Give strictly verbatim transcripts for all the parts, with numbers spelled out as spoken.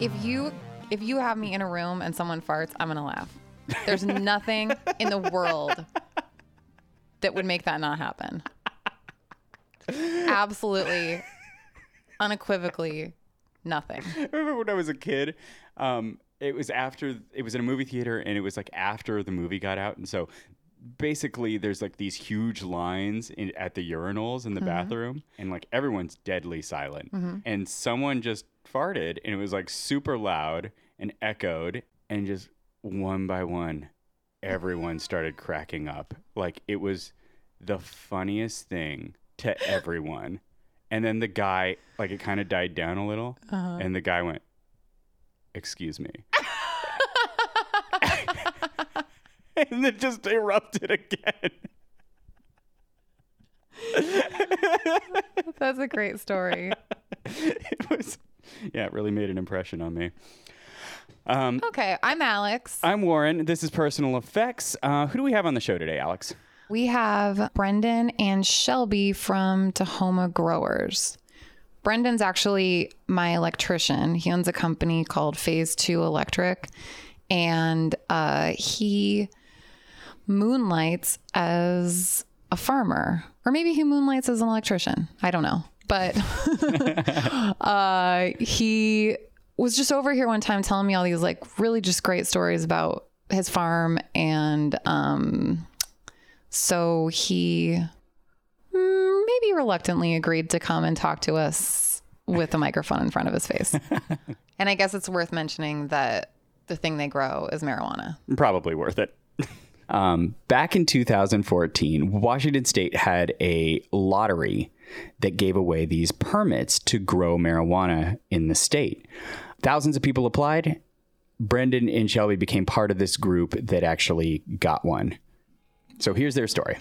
If you if you have me in a room and someone farts, I'm gonna laugh. There's nothing in the world that would make that not happen. Absolutely, unequivocally, nothing. I remember when I was a kid. Um, it was after it was in a movie theater, and it was like after the movie got out, and so basically there's like these huge lines in, at the urinals in the mm-hmm. bathroom, and like everyone's deadly silent, mm-hmm. and someone just farted, and it was like super loud and echoed, and just one by one, everyone started cracking up. Like it was the funniest thing to everyone. And then the guy, like it kind of died down a little, uh-huh. and the guy went, "Excuse me." And it just erupted again. That's a great story. It was, yeah, it really made an impression on me. Um, okay, I'm Alex. I'm Warren. This is Personal Effects. Uh, who do we have on the show today, Alex? We have Brendan and Shelby from Tahoma Growers. Brendan's actually my electrician. He owns a company called Phase two Electric, and uh, he moonlights as a farmer. Or maybe he moonlights as an electrician. I don't know. But uh, he was just over here one time telling me all these like really just great stories about his farm. And um, so he maybe reluctantly agreed to come and talk to us with a microphone in front of his face. And I guess it's worth mentioning that the thing they grow is marijuana. Probably worth it. Um, back in two thousand fourteen, Washington State had a lottery that gave away these permits to grow marijuana in the state. Thousands of people applied. Brendan and Shelby became part of this group that actually got one. So here's their story.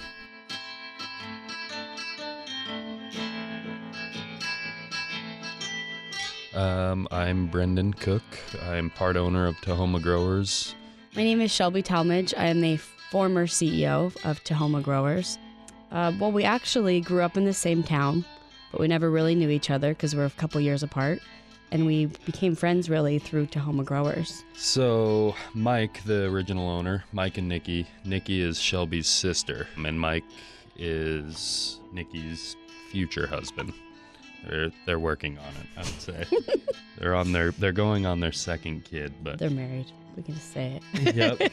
Um, I'm Brendan Cook. I'm part owner of Tahoma Growers. My name is Shelby Talmadge. I am the former C E O of Tahoma Growers. Uh, well, we actually grew up in the same town, but we never really knew each other because we're a couple years apart, and we became friends really through Tahoma Growers. So Mike, the original owner, Mike and Nikki. Nikki is Shelby's sister, and Mike is Nikki's future husband. They're they're working on it, I would say. they're on their they're going on their second kid, but they're married. We can say it. Yep.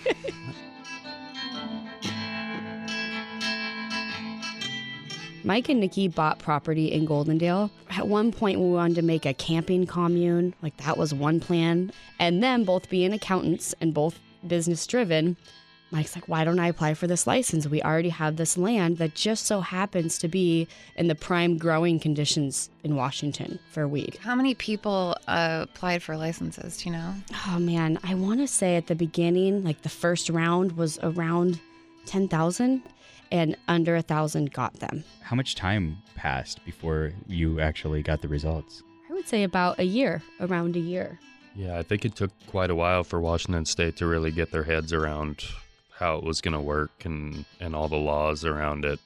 Mike and Nikki bought property in Goldendale. At one point, we wanted to make a camping commune. Like that was one plan. And then both being accountants and both business driven, Mike's like, why don't I apply for this license? We already have this land that just so happens to be in the prime growing conditions in Washington for weed. How many people uh, applied for licenses, do you know? Oh, man. I want to say at the beginning, like the first round was around ten thousand, and under one thousand got them. How much time passed before you actually got the results? I would say about a year, around a year. Yeah, I think it took quite a while for Washington State to really get their heads around how it was going to work and, and all the laws around it.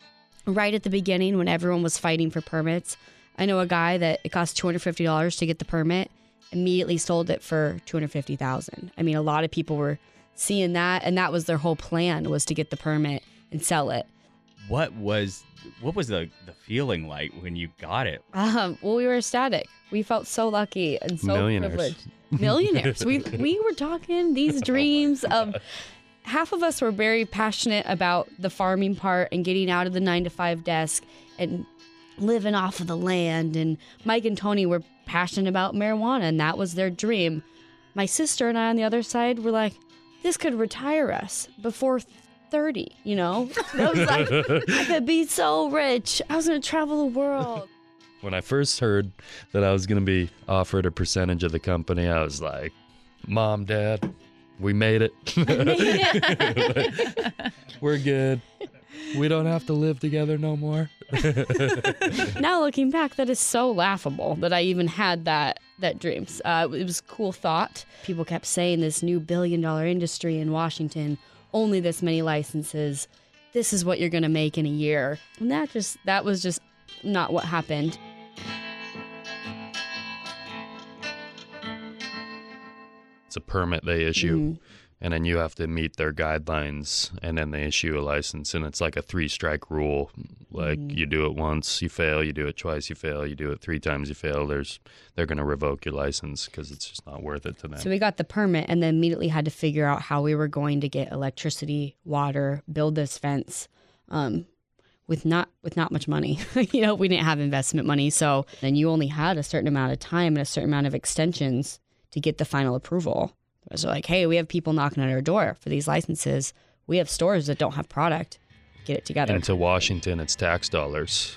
Right at the beginning when everyone was fighting for permits, I know a guy that it cost two hundred fifty dollars to get the permit, immediately sold it for two hundred fifty thousand dollars. I mean, a lot of people were seeing that, and that was their whole plan, was to get the permit and sell it. What was what was the, the feeling like when you got it? Um, well, we were ecstatic. We felt so lucky and so Millionaires. privileged. Millionaires. we we were talking these dreams oh of... Half of us were very passionate about the farming part and getting out of the nine to five desk and living off of the land. And Mike and Tony were passionate about marijuana, and that was their dream. My sister and I on the other side were like, this could retire us before thirty, you know? I was like, I could be so rich. I was going to travel the world. When I first heard that I was going to be offered a percentage of the company, I was like, Mom, Dad, we made it. Like, we're good. We don't have to live together no more. Now looking back, that is so laughable that I even had that that dream. Uh, it was a cool thought. People kept saying this new billion dollar industry in Washington, only this many licenses. This is what you're going to make in a year. And that just that was just not what happened. It's a permit they issue, mm-hmm. and then you have to meet their guidelines, and then they issue a license. And it's like a three-strike rule. Like, mm-hmm. you do it once, you fail. You do it twice, you fail. You do it three times, you fail. There's they're going to revoke your license because it's just not worth it to them. So we got the permit and then immediately had to figure out how we were going to get electricity, water, build this fence, um, with not with not much money. You know, we didn't have investment money. So then you only had a certain amount of time and a certain amount of extensions to get the final approval. So like, hey, we have people knocking on our door for these licenses. We have stores that don't have product. Get it together. And to Washington, it's tax dollars.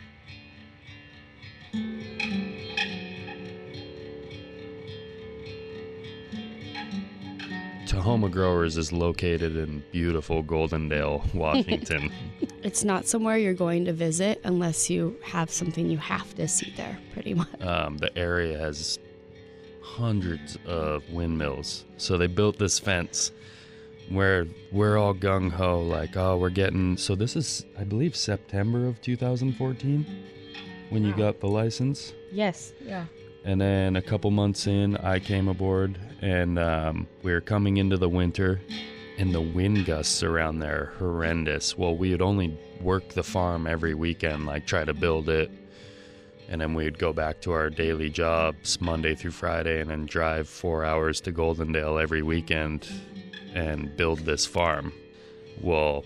Tahoma Growers is located in beautiful Goldendale, Washington. It's not somewhere you're going to visit unless you have something you have to see there, pretty much. Um, the area has hundreds of windmills. So they built this fence where we're all gung-ho, like, oh, we're getting... So this is, I believe, September of two thousand fourteen when wow. you got the license. Yes, yeah. And then a couple months in, I came aboard, and um, we were coming into the winter, and the wind gusts around there are horrendous. Well, we would only work the farm every weekend, like try to build it. And then we'd go back to our daily jobs Monday through Friday and then drive four hours to Goldendale every weekend and build this farm. Well,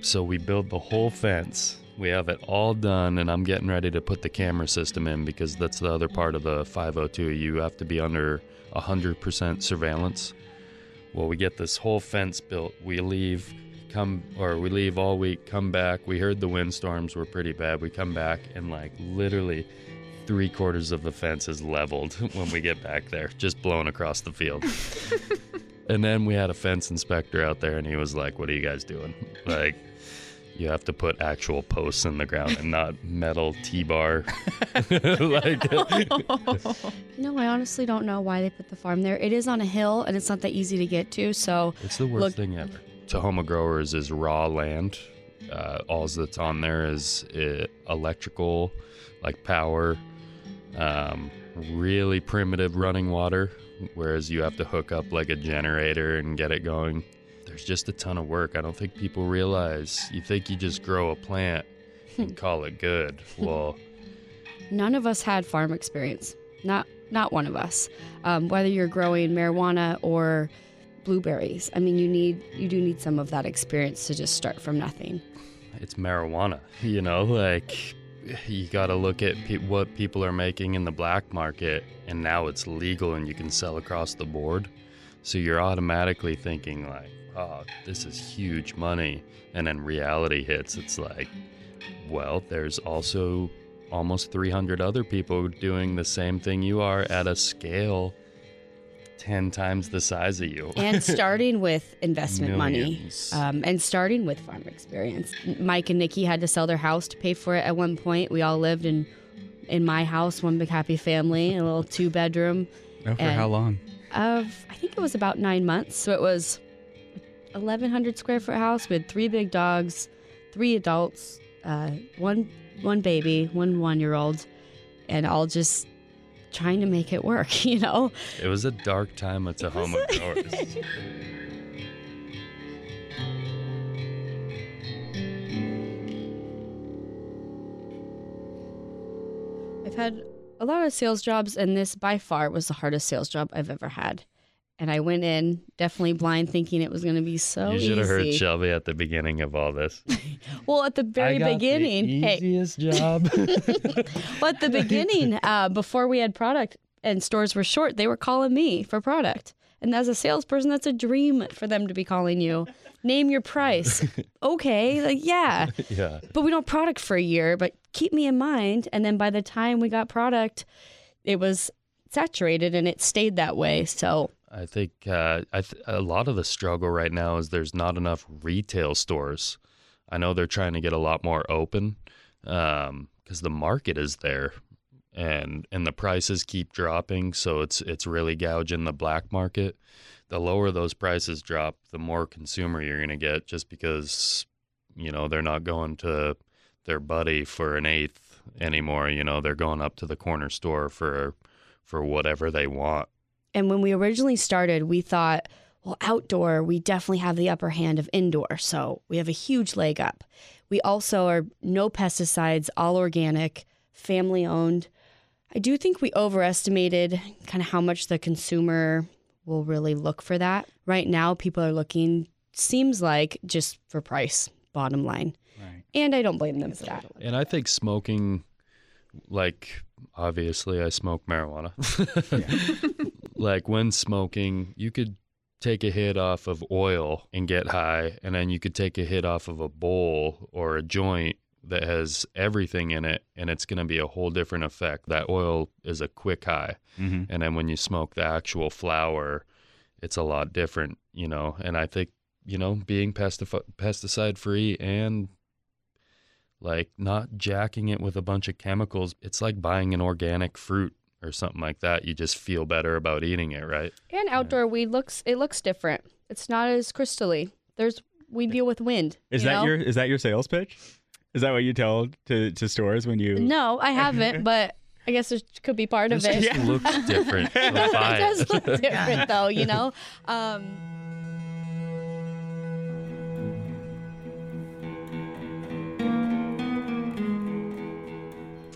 so we build the whole fence. We have it all done, and I'm getting ready to put the camera system in because that's the other part of the five oh two. You have to be under one hundred percent surveillance. Well, we get this whole fence built. We leave... Come or we leave all week, come back. We heard the windstorms were pretty bad. We come back and like literally three quarters of the fence is leveled when we get back there, just blown across the field. And then we had a fence inspector out there and he was like, what are you guys doing? Like, you have to put actual posts in the ground and not metal T-bar. Like, no, I honestly don't know why they put the farm there. It is on a hill and it's not that easy to get to, so. It's the worst look- thing ever. Tahoma Growers is raw land. Uh, all that's on there is uh, electrical, like power, um, really primitive running water, whereas you have to hook up like a generator and get it going. There's just a ton of work. I don't think people realize. You think you just grow a plant and call it good. Well, none of us had farm experience. Not not one of us. Um, whether you're growing marijuana or blueberries. I mean, you need you do need some of that experience to just start from nothing. It's marijuana, you know, like you got to look at pe- what people are making in the black market, and now it's legal and you can sell across the board. So you're automatically thinking like, oh, this is huge money. And then reality hits. It's like, well, there's also almost three hundred other people doing the same thing you are at a scale ten times the size of you. And starting with investment money um, and starting with farm experience. Mike and Nikki had to sell their house to pay for it at one point. We all lived in in my house, one big happy family, a little two bedroom. Oh, for and how long? Of I think it was about nine months. So it was eleven hundred square foot house. We had three big dogs, three adults, uh, one one baby, one one year old, and all just trying to make it work, you know? It was a dark time at Tahoma Growers. I've had a lot of sales jobs, and this by far was the hardest sales job I've ever had. And I went in definitely blind, thinking it was going to be so easy. You should have easy. heard Shelby at the beginning of all this. Well, at the very I got beginning, the easiest hey. job. Well, at the beginning, uh, before we had product and stores were short, they were calling me for product. And as a salesperson, that's a dream for them to be calling you. Name your price. Okay, like yeah. Yeah. But we don't product for a year. But keep me in mind. And then by the time we got product, it was saturated, and it stayed that way. So. I think uh, I th- a lot of the struggle right now is there's not enough retail stores. I know they're trying to get a lot more open because um, the market is there, and and the prices keep dropping, so it's it's really gouging the black market. The lower those prices drop, the more consumer you're going to get, just because, you know, they're not going to their buddy for an eighth anymore. You know, they're going up to the corner store for for whatever they want. And when we originally started, we thought, well, outdoor, we definitely have the upper hand of indoor. So we have a huge leg up. We also are no pesticides, all organic, family owned. I do think we overestimated kind of how much the consumer will really look for that. Right now, people are looking, seems like, just for price, bottom line. Right. And I don't blame them for that. And I think smoking, like, obviously I smoke marijuana. Yeah. Like, when smoking, you could take a hit off of oil and get high, and then you could take a hit off of a bowl or a joint that has everything in it, and it's going to be a whole different effect. That oil is a quick high. Mm-hmm. And then when you smoke the actual flower, it's a lot different, you know. And I think, you know, being pesticide free and like not jacking it with a bunch of chemicals, it's like buying an organic fruit or something like that. You just feel better about eating it, right? And outdoor yeah. weed looks, it looks different. It's not as crystally. There's, we deal with wind. Is you that know? your, is that your sales pitch? Is that what you tell to, to stores when you? No, I haven't, but I guess it could be part this of it. Just yeah. looks different. So it does look different though, you know? Um,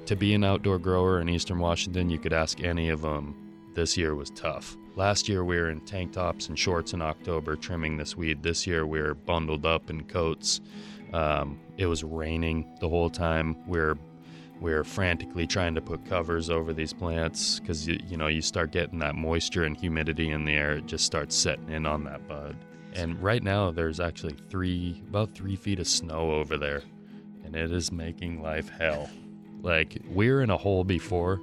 To be an outdoor grower in Eastern Washington, you could ask any of them. This year was tough. Last year, we were in tank tops and shorts in October trimming this weed. This year, we were bundled up in coats. Um, it was raining the whole time. We we're we we're frantically trying to put covers over these plants because you, you know, you start getting that moisture and humidity in the air. It just starts setting in on that bud. And right now, there's actually three about three feet of snow over there, and it is making life hell. Like, we were in a hole before,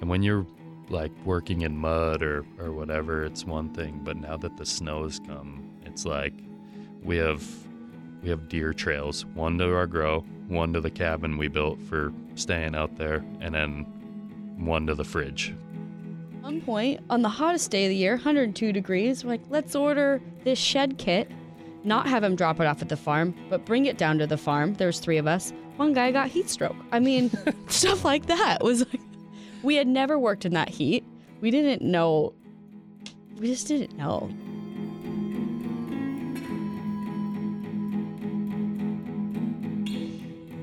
and when you're like working in mud or or whatever, it's one thing. But now that the snow's come, it's like we have. We have deer trails, one to our grow, one to the cabin we built for staying out there, and then one to the fridge. At one point, on the hottest day of the year, one hundred two degrees, we're like, let's order this shed kit, not have him drop it off at the farm, but bring it down to the farm. There was three of us. One guy got heat stroke. I mean, stuff like that. It was like, we had never worked in that heat. We didn't know. We just didn't know.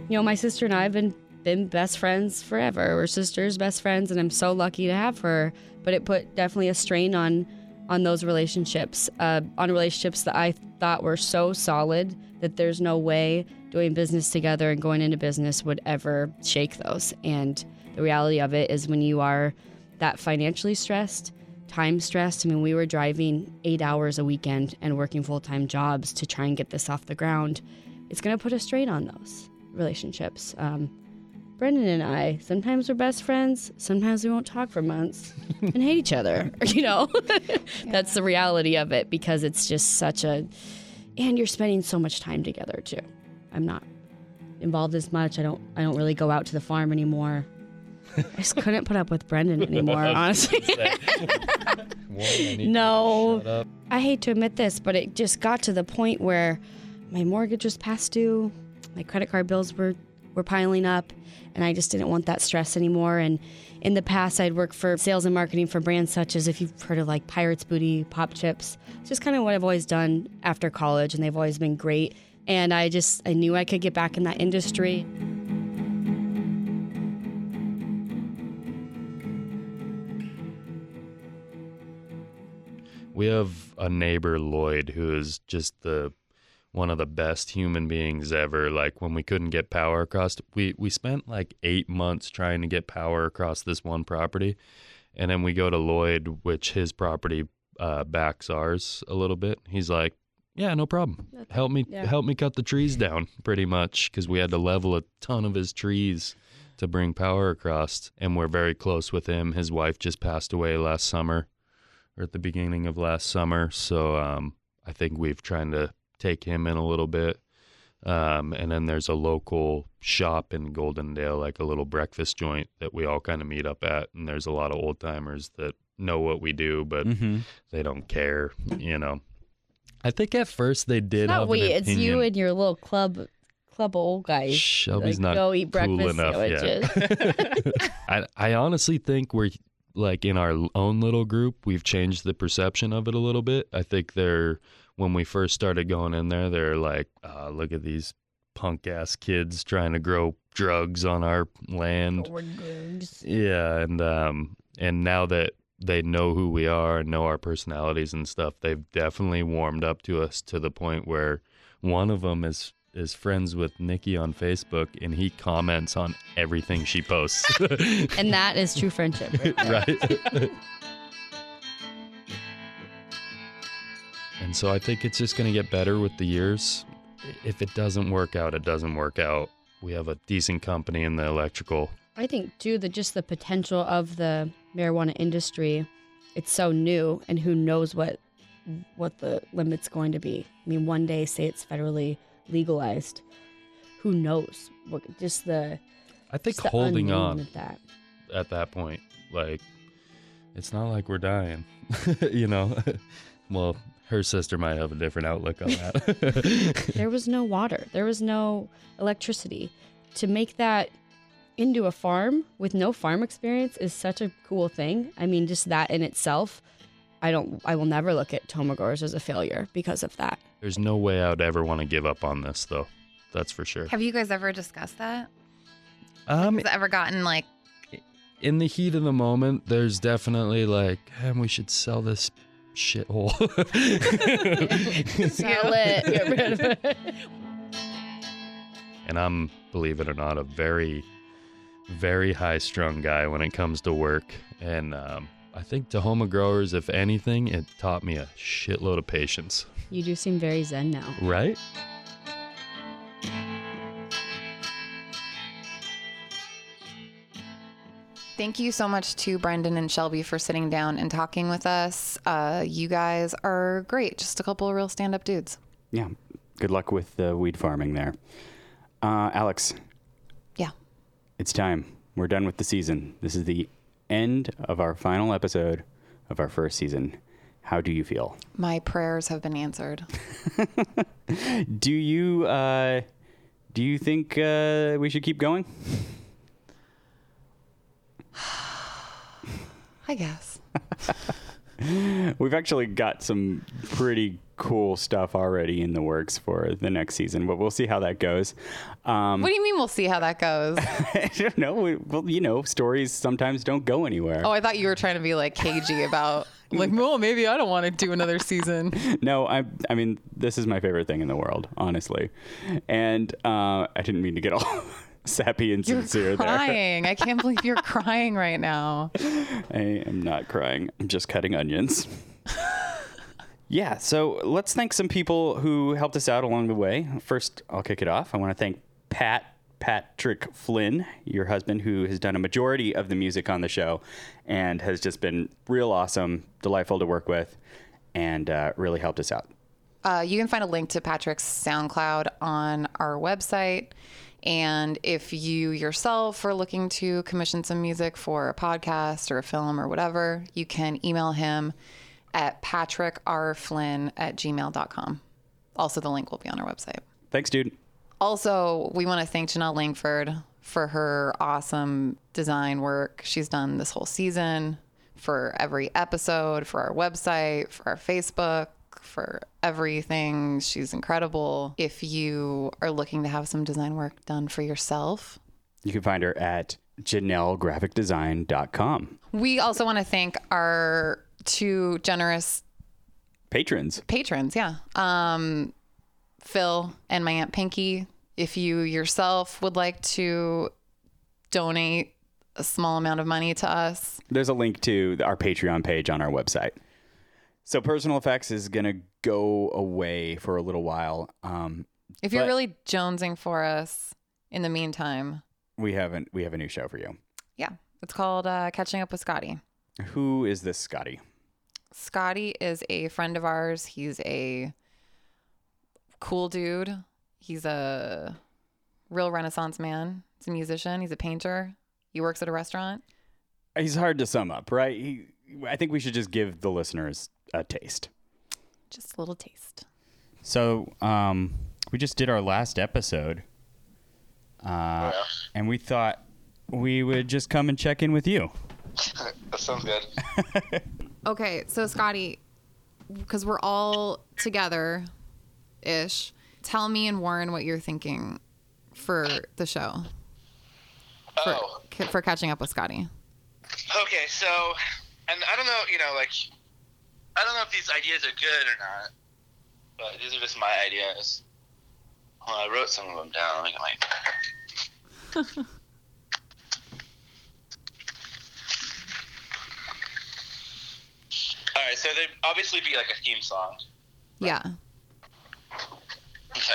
You know, my sister and I have been, been best friends forever. We're sisters, best friends, and I'm so lucky to have her. But it put definitely a strain on, on those relationships, uh, on relationships that I thought were so solid that there's no way doing business together and going into business would ever shake those. And the reality of it is when you are that financially stressed, time stressed, I mean, we were driving eight hours a weekend and working full-time jobs to try and get this off the ground. It's going to put a strain on those relationships. Um, Brendan and I, sometimes we're best friends, sometimes we won't talk for months and hate each other, you know? Yeah. That's the reality of it, because it's just such a, and you're spending so much time together too. I'm not involved as much. I don't, I don't really go out to the farm anymore. I just couldn't put up with Brendan anymore, honestly. No, I hate to admit this, but it just got to the point where my mortgage was past due. My credit card bills were, were piling up, and I just didn't want that stress anymore. And in the past, I'd worked for sales and marketing for brands such as, if you've heard of like Pirate's Booty, Pop Chips. It's just kind of what I've always done after college, and they've always been great. And I just, I knew I could get back in that industry. We have a neighbor, Lloyd, who is just the one of the best human beings ever. Like, when we couldn't get power across, we, we spent like eight months trying to get power across this one property. And then we go to Lloyd, which his property uh, backs ours a little bit. He's like, yeah, no problem. Help me, yeah. help me cut the trees down, pretty much. 'Cause we had to level a ton of his trees to bring power across. And we're very close with him. His wife just passed away last summer, or at the beginning of last summer. So um, I think we've tried to take him in a little bit. Um, and then there's a local shop in Goldendale, like a little breakfast joint that we all kind of meet up at. And there's a lot of old timers that know what we do, but mm-hmm. they don't care, you know. I think at first they did. It's not have we, an it's you and your little club, club old guys. Shelby's like, not go eat cool breakfast enough sandwiches. Yet. I, I honestly think we're like in our own little group, we've changed the perception of it a little bit. I think they're, when we first started going in there, they're like, uh, look at these punk ass kids trying to grow drugs on our land. Yeah. And, um, and now that they know who we are and know our personalities and stuff, they've definitely warmed up to us to the point where one of them is, is friends with Nikki on Facebook, and he comments on everything she posts. And that is true friendship. Right? Right? And so I think it's just going to get better with the years. If it doesn't work out, it doesn't work out. We have a decent company in the electrical. I think, too, that just the potential of the marijuana industry, it's so new, and who knows what what the limit's going to be. I mean, one day, say it's federally legalized, who knows what, just the I think holding on at that at that point, like, it's not like we're dying. You know. Well, her sister might have a different outlook on that. There was no water, there was no electricity. To make that into a farm with no farm experience is such a cool thing. I mean, just that in itself, I don't I will never look at Tahoma Growers as a failure because of that. There's no way I would ever want to give up on this, though. That's for sure. Have you guys ever discussed that? Um, like, has it ever gotten, like... In the heat of the moment, there's definitely, like, hey, we should sell this shithole. Sell it. Get rid of it. And I'm, believe it or not, a very, very high-strung guy when it comes to work. And um, I think Tahoma Growers, if anything, it taught me a shitload of patience. You do seem very zen now. Right? Thank you so much to Brendan and Shelby for sitting down and talking with us. Uh, you guys are great. Just a couple of real stand-up dudes. Yeah. Good luck with the weed farming there. Uh, Alex. Yeah. It's time. We're done with the season. This is the end of our final episode of our first season. How do you feel? My prayers have been answered. Do you uh, do you think uh, we should keep going? I guess. We've actually got some pretty cool stuff already in the works for the next season, but we'll see how that goes. Um, what do you mean we'll see how that goes? I don't know. We, well, you know, stories sometimes don't go anywhere. Oh, I thought you were trying to be like cagey about... Like, well, maybe I don't want to do another season. No, I I mean, this is my favorite thing in the world, honestly. And uh, I didn't mean to get all sappy and you're sincere crying. There. I can't believe you're crying right now. I am not crying. I'm just cutting onions. Yeah, so let's thank some people who helped us out along the way. First, I'll kick it off. I want to thank Pat. Patrick Flynn, your husband, who has done a majority of the music on the show and has just been real awesome, delightful to work with, and uh, really helped us out. Uh, you can find a link to Patrick's SoundCloud on our website. And if you yourself are looking to commission some music for a podcast or a film or whatever, you can email him at patrickrflynn at gmail dot com. Also, the link will be on our website. Thanks, dude. Also, we want to thank Janelle Langford for her awesome design work she's done this whole season, for every episode, for our website, for our Facebook, for everything. She's incredible. If you are looking to have some design work done for yourself, you can find her at Janelle Graphic Design dot com. We also want to thank our two generous patrons. Patrons, yeah. Um... Phil and my Aunt Pinky. If you yourself would like to donate a small amount of money to us, there's a link to our Patreon page on our website. So personal effects is going to go away for a little while. Um, if you're really jonesing for us in the meantime, we haven't, we have a new show for you. Yeah. It's called uh, Catching Up with Scotty. Who is this Scotty? Scotty is a friend of ours. He's a cool dude. He's a real Renaissance man. He's a musician. He's a painter. He works at a restaurant. He's hard to sum up, right? He, I think we should just give the listeners a taste. Just a little taste. So um, we just did our last episode. Uh, yeah. And we thought we would just come and check in with you. That sounds good. Okay, so Scotty, because we're all together ish, tell me and Warren what you're thinking for the show. For, oh. c- for catching up with Scotty. Okay, so, and I don't know, you know, like, I don't know if these ideas are good or not, but these are just my ideas. Well, I wrote some of them down. Like, like... All right, so there'd obviously be like a theme song. Yeah. Okay.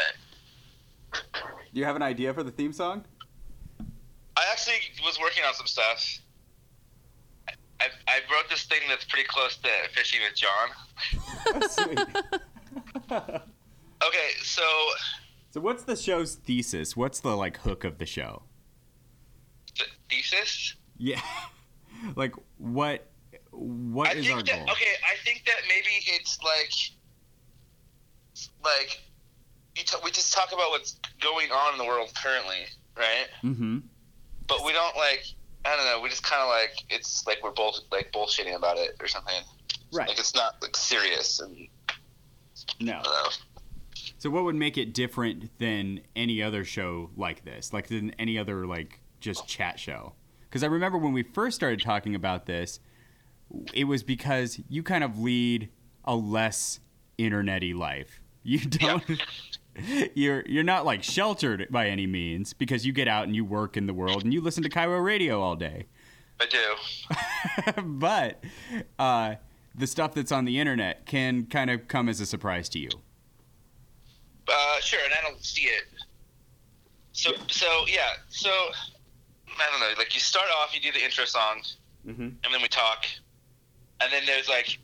Do you have an idea for the theme song? I actually was working on some stuff. I I wrote this thing that's pretty close to Fishing with John. Oh, sweet. Okay, so... So what's the show's thesis? What's the, like, hook of the show? The thesis? Yeah. Like, what... What I is think our that, goal? Okay, I think that maybe it's like, like, you t- we just talk about what's going on in the world currently, right? Mm-hmm. But we don't like, I don't know, we just kind of like, it's like we're bull- like bullshitting about it or something. Right. Like it's not like serious and. No. I don't know. So what would make it different than any other show like this? Like than any other like just chat show? Because I remember when we first started talking about this. It was because you kind of lead a less internet-y life. You don't, yeah. you're, you're not like sheltered by any means because you get out and you work in the world and you listen to Cairo radio all day. I do. But, uh, the stuff that's on the internet can kind of come as a surprise to you. Uh, sure. And I don't see it. So, yeah. so yeah. So I don't know, like you start off, you do the intro song mm-hmm. and then we talk. And then there's, like,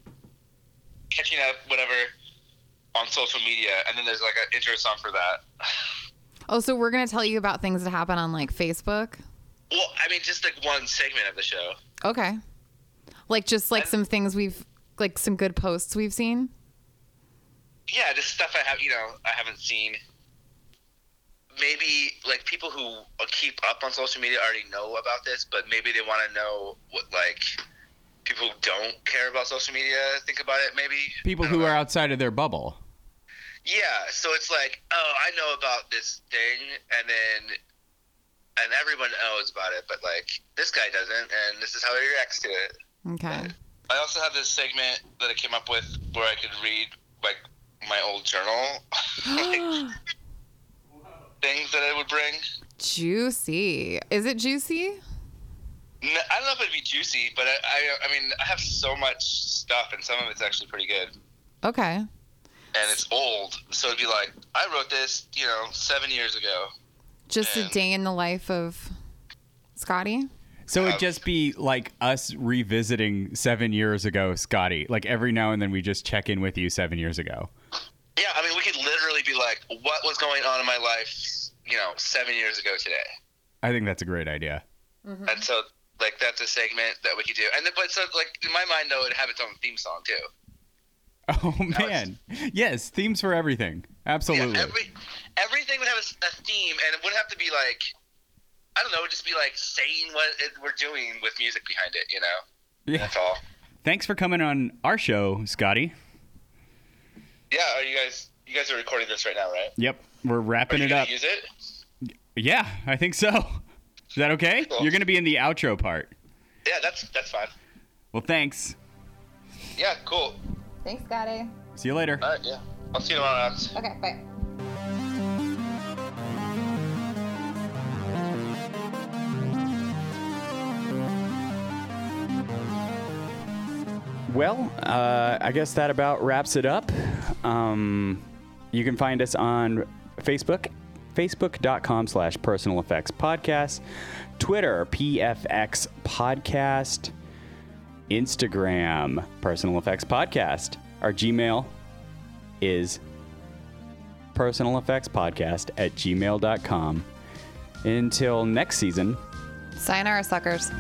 catching up, whatever, on social media. And then there's, like, an intro song for that. Oh, so we're going to tell you about things that happen on, like, Facebook? Well, I mean, just, like, one segment of the show. Okay. Like, just, like, and some things we've, like, some good posts we've seen? Yeah, just stuff I have, you know, I haven't seen. Maybe, like, people who keep up on social media already know about this, but maybe they want to know what, like... People who don't care about social media think about it, maybe. People who know. Are outside of their bubble. Yeah, so it's like, oh, I know about this thing, and then, and everyone knows about it, but, like, this guy doesn't, and this is how he reacts to it. Okay. I also have this segment that I came up with where I could read, like, my old journal. Like, things that I would bring. Juicy. Is it juicy? I don't know if it'd be juicy, but I, I I mean, I have so much stuff, and some of it's actually pretty good. Okay. And it's old, so it'd be like, I wrote this, you know, seven years ago. Just and a day in the life of Scotty? So um, it'd just be like us revisiting seven years ago, Scotty. Like every now and then we just check in with you seven years ago. Yeah, I mean, we could literally be like, what was going on in my life, you know, seven years ago today? I think that's a great idea. Mm-hmm. And so... Like, that's a segment that we could do. And then, but so, like, in my mind, though, it'd have its own theme song, too. Oh, man. Just, yes, themes for everything. Absolutely. Yeah, every, everything would have a, a theme, and it would have to be, like, I don't know, it would just be, like, saying what it, we're doing with music behind it, you know? Yeah. That's all. Thanks for coming on our show, Scotty. Yeah, are you guys, you guys are recording this right now, right? Yep, we're wrapping it up. Are you going to use it? Yeah, I think so. Is that okay? Cool. You're going to be in the outro part. Yeah, that's that's fine. Well, thanks. Yeah, cool. Thanks, Scotty. See you later. All right, yeah. I'll see you tomorrow, Alex. Okay, bye. Well, uh, I guess that about wraps it up. Um, you can find us on Facebook. Facebook.com slash Personal Effects Podcast, Twitter, P F X Podcast, Instagram, Personal Effects Podcast. Our Gmail is Personal Effects Podcast at gmail dot com. Until next season. Sayonara, suckers.